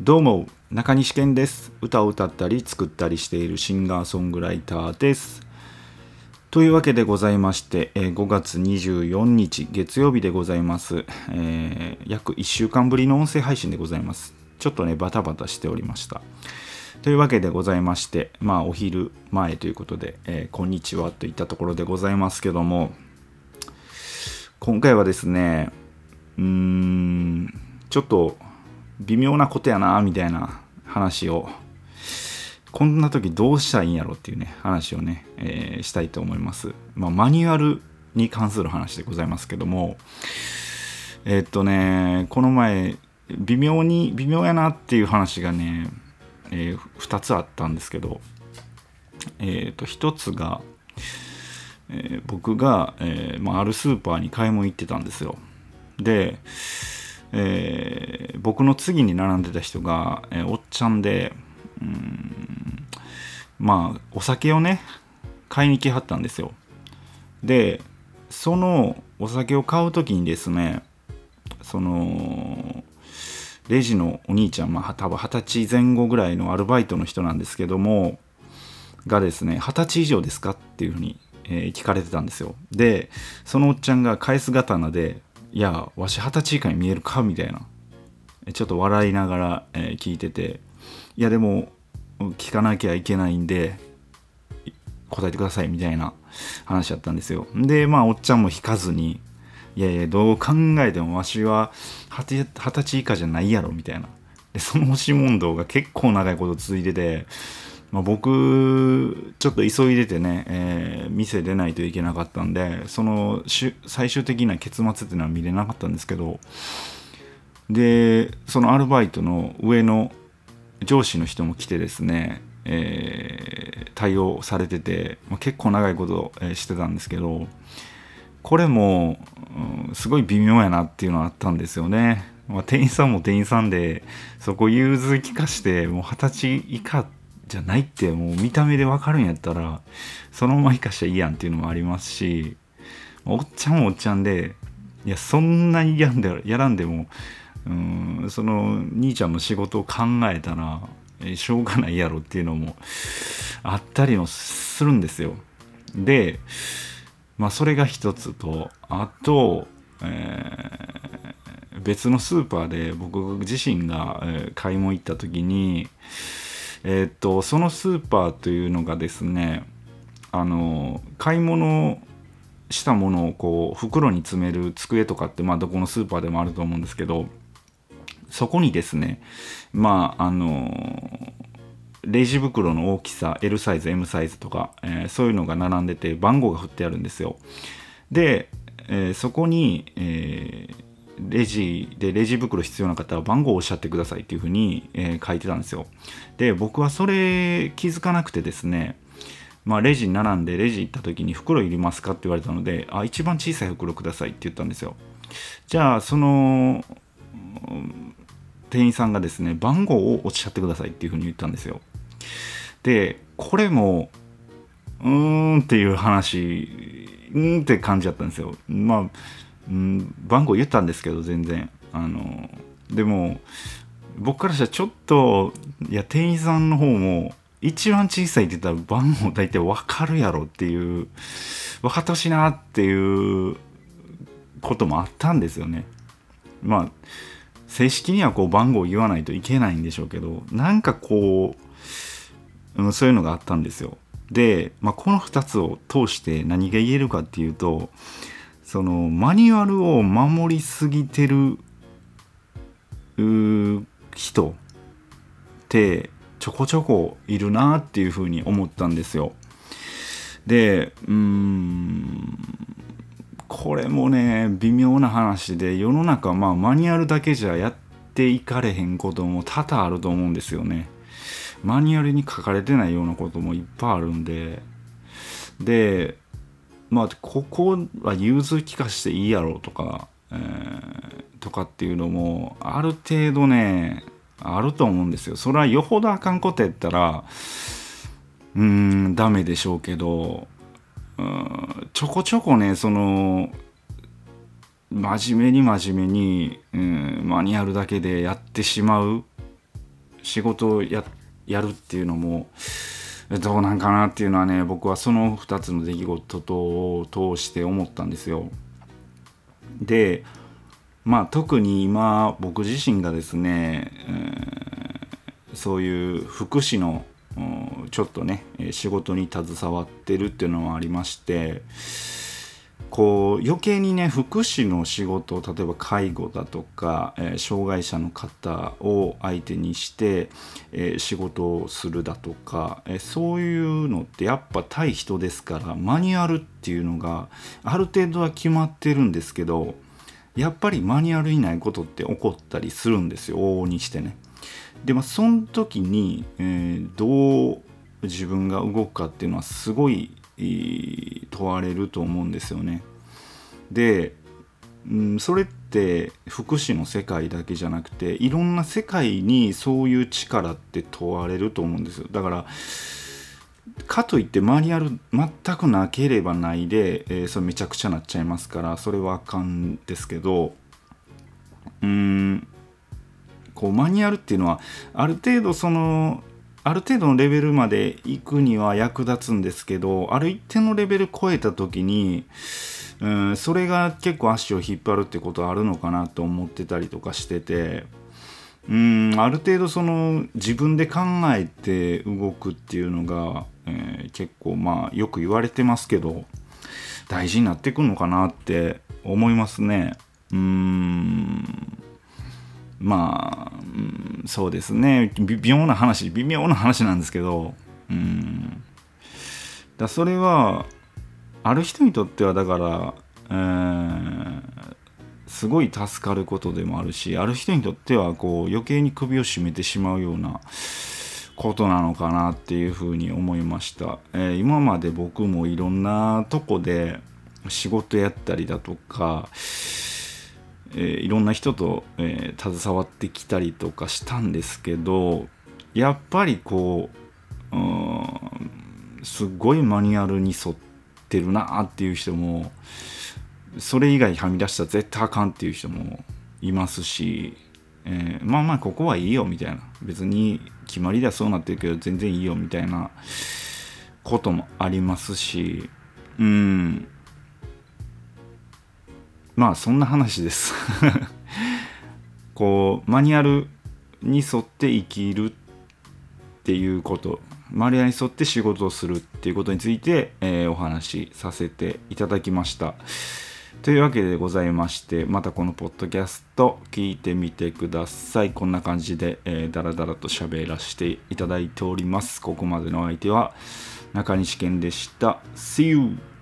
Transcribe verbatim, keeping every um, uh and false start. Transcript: どうも、中西健です。歌を歌ったり作ったりしているシンガーソングライターです。というわけでございまして、ごがつにじゅうよっか月曜日でございます。えー、約いっしゅうかんぶりの音声配信でございます。ちょっとね、バタバタしておりました。というわけでございまして、まあ、お昼前ということで、えー、こんにちはといったところでございますけども、今回はですね、うーん、ちょっと、微妙なことやなみたいな話を、こんな時どうしたらいいんやろっていうね話をね、えー、したいと思います。まあ、マニュアルに関する話でございますけども、えー、っとねこの前微妙に微妙やなっていう話がね、えー、ふたつあったんですけど、えー、っとひとつが、えー、僕が、えーまあ、あるスーパーに買い物行ってたんですよ。でえー、僕の次に並んでた人が、えー、おっちゃんで、うーん、まあお酒をね買いに来はったんですよ。でそのお酒を買う時にですね、そのレジのお兄ちゃん、まあ多分はたちぜんごぐらいのアルバイトの人なんですけどもがですね、はたち以上ですかっていうふうに、えー、聞かれてたんですよ。でそのおっちゃんが返す刀で、いやわしはたち以下に見えるかみたいな、ちょっと笑いながら、えー、聞いてて、いやでも聞かなきゃいけないんで答えてくださいみたいな話だったんですよ。でまあおっちゃんも引かずに、いやいやどう考えてもわしははたち以下じゃないやろみたいな。でその押し問答が結構長いこと続いてて、まあ、僕ちょっと急いでてね、えー、店出ないといけなかったんで、その最終的な結末っていうのは見れなかったんですけど、でそのアルバイトの上の上司の人も来てですね、えー、対応されてて、まあ、結構長いことしてたんですけど、これも、うん、すごい微妙やなっていうのはあったんですよね。まあ、店員さんも店員さんでそこ融通聞かしてもうはたち以下ってじゃないって、もう見た目で分かるんやったらそのまま生かしたらいいやんっていうのもありますし、おっちゃんもおっちゃんで、いやそんなにやんでやらんでも、うーん、その兄ちゃんの仕事を考えたらしょうがないやろっていうのもあったりもするんですよ。でまあそれが一つと、あと、えー、別のスーパーで僕自身が買い物行った時に、えー、っとそのスーパーというのがですね、あの買い物したものをこう袋に詰める机とかって、まあ、どこのスーパーでもあると思うんですけど、そこにですね、まああのレジ袋の大きさ L サイズ M サイズとか、えー、そういうのが並んでて番号が振ってあるんですよ。で、えー、そこに、えーレジでレジ袋必要な方は番号をおっしゃってくださいっていうふうに、えー、書いてたんですよ。で僕はそれ気づかなくてですね、まあ、レジに並んでレジ行った時に袋いりますかって言われたので、あ一番小さい袋くださいって言ったんですよ。じゃあその、うん、店員さんがですね番号をおっしゃってくださいっていうふうに言ったんですよ。でこれもうーんっていう話、うーんって感じだったんですよ。まあうん、番号言ったんですけど全然あのでも僕からしたらちょっと、いや店員さんの方も一番小さいって言ったら番号大体分かるやろっていう、分かってほしいなっていうこともあったんですよね。まあ正式にはこう番号言わないといけないんでしょうけど、なんかこう、うん、そういうのがあったんですよ。で、まあ、このふたつを通して何が言えるかっていうと、そのマニュアルを守りすぎてる人ってちょこちょこいるなっていうふうに思ったんですよ。でうーんこれもね微妙な話で、世の中、まあ、マニュアルだけじゃやっていかれへんことも多々あると思うんですよね。マニュアルに書かれてないようなこともいっぱいあるんで、でまあ、ここは融通きかしていいやろとか、えー、とかっていうのもある程度ねあると思うんですよ。それはよほどあかんことやったらうーんダメでしょうけど、うーんちょこちょこねその真面目に真面目に、うん、マニュアルだけでやってしまう仕事を や, やるっていうのもどうなんかなっていうのはね、僕はそのふたつの出来事を通して思ったんですよ。で、まあ特に今僕自身がですね、えー、そういう福祉のちょっとね仕事に携わってるっていうのはありまして、こう余計にね福祉の仕事、例えば介護だとか、えー、障害者の方を相手にして、えー、仕事をするだとか、えー、そういうのってやっぱ対人ですから、マニュアルっていうのがある程度は決まってるんですけど、やっぱりマニュアルにないことって起こったりするんですよ、往々にしてね。でまあその時に、えー、どう自分が動くかっていうのはすごい問われると思うんですよね。で、うん、それって福祉の世界だけじゃなくて、いろんな世界にそういう力って問われると思うんですよ。だからかといってマニュアル全くなければないで、えー、それめちゃくちゃなっちゃいますから、それはあかんですけど、うーんこうマニュアルっていうのはある程度そのある程度のレベルまで行くには役立つんですけど、ある一定のレベル超えた時に、うん、それが結構足を引っ張るってことはあるのかなと思ってたりとかしてて、うん、ある程度その自分で考えて動くっていうのが、えー、結構まあよく言われてますけど、大事になってくるのかなって思いますね。うーんまあ、うん、そうですね、微妙な話微妙な話なんですけど、うんだそれはある人にとってはだから、えー、すごい助かることでもあるし、ある人にとってはこう余計に首を絞めてしまうようなことなのかなっていうふうに思いました、えー、今まで僕もいろんなとこで仕事やったりだとか、えー、いろんな人と、えー、携わってきたりとかしたんですけど、やっぱりこう、うん、すごいマニュアルに沿ってるなっていう人も、それ以外はみ出したら絶対あかんっていう人もいますし、えー、まあまあここはいいよみたいな、別に決まりではそうなってるけど全然いいよみたいなこともありますし、うんまあそんな話ですこうマニュアルに沿って生きるっていうこと、マニュアルに沿って仕事をするっていうことについて、えー、お話しさせていただきましたというわけでございまして、またこのポッドキャスト聞いてみてください。こんな感じで、えー、だらだらと喋らせていただいております。ここまでのお相手は中西健でした。 See you!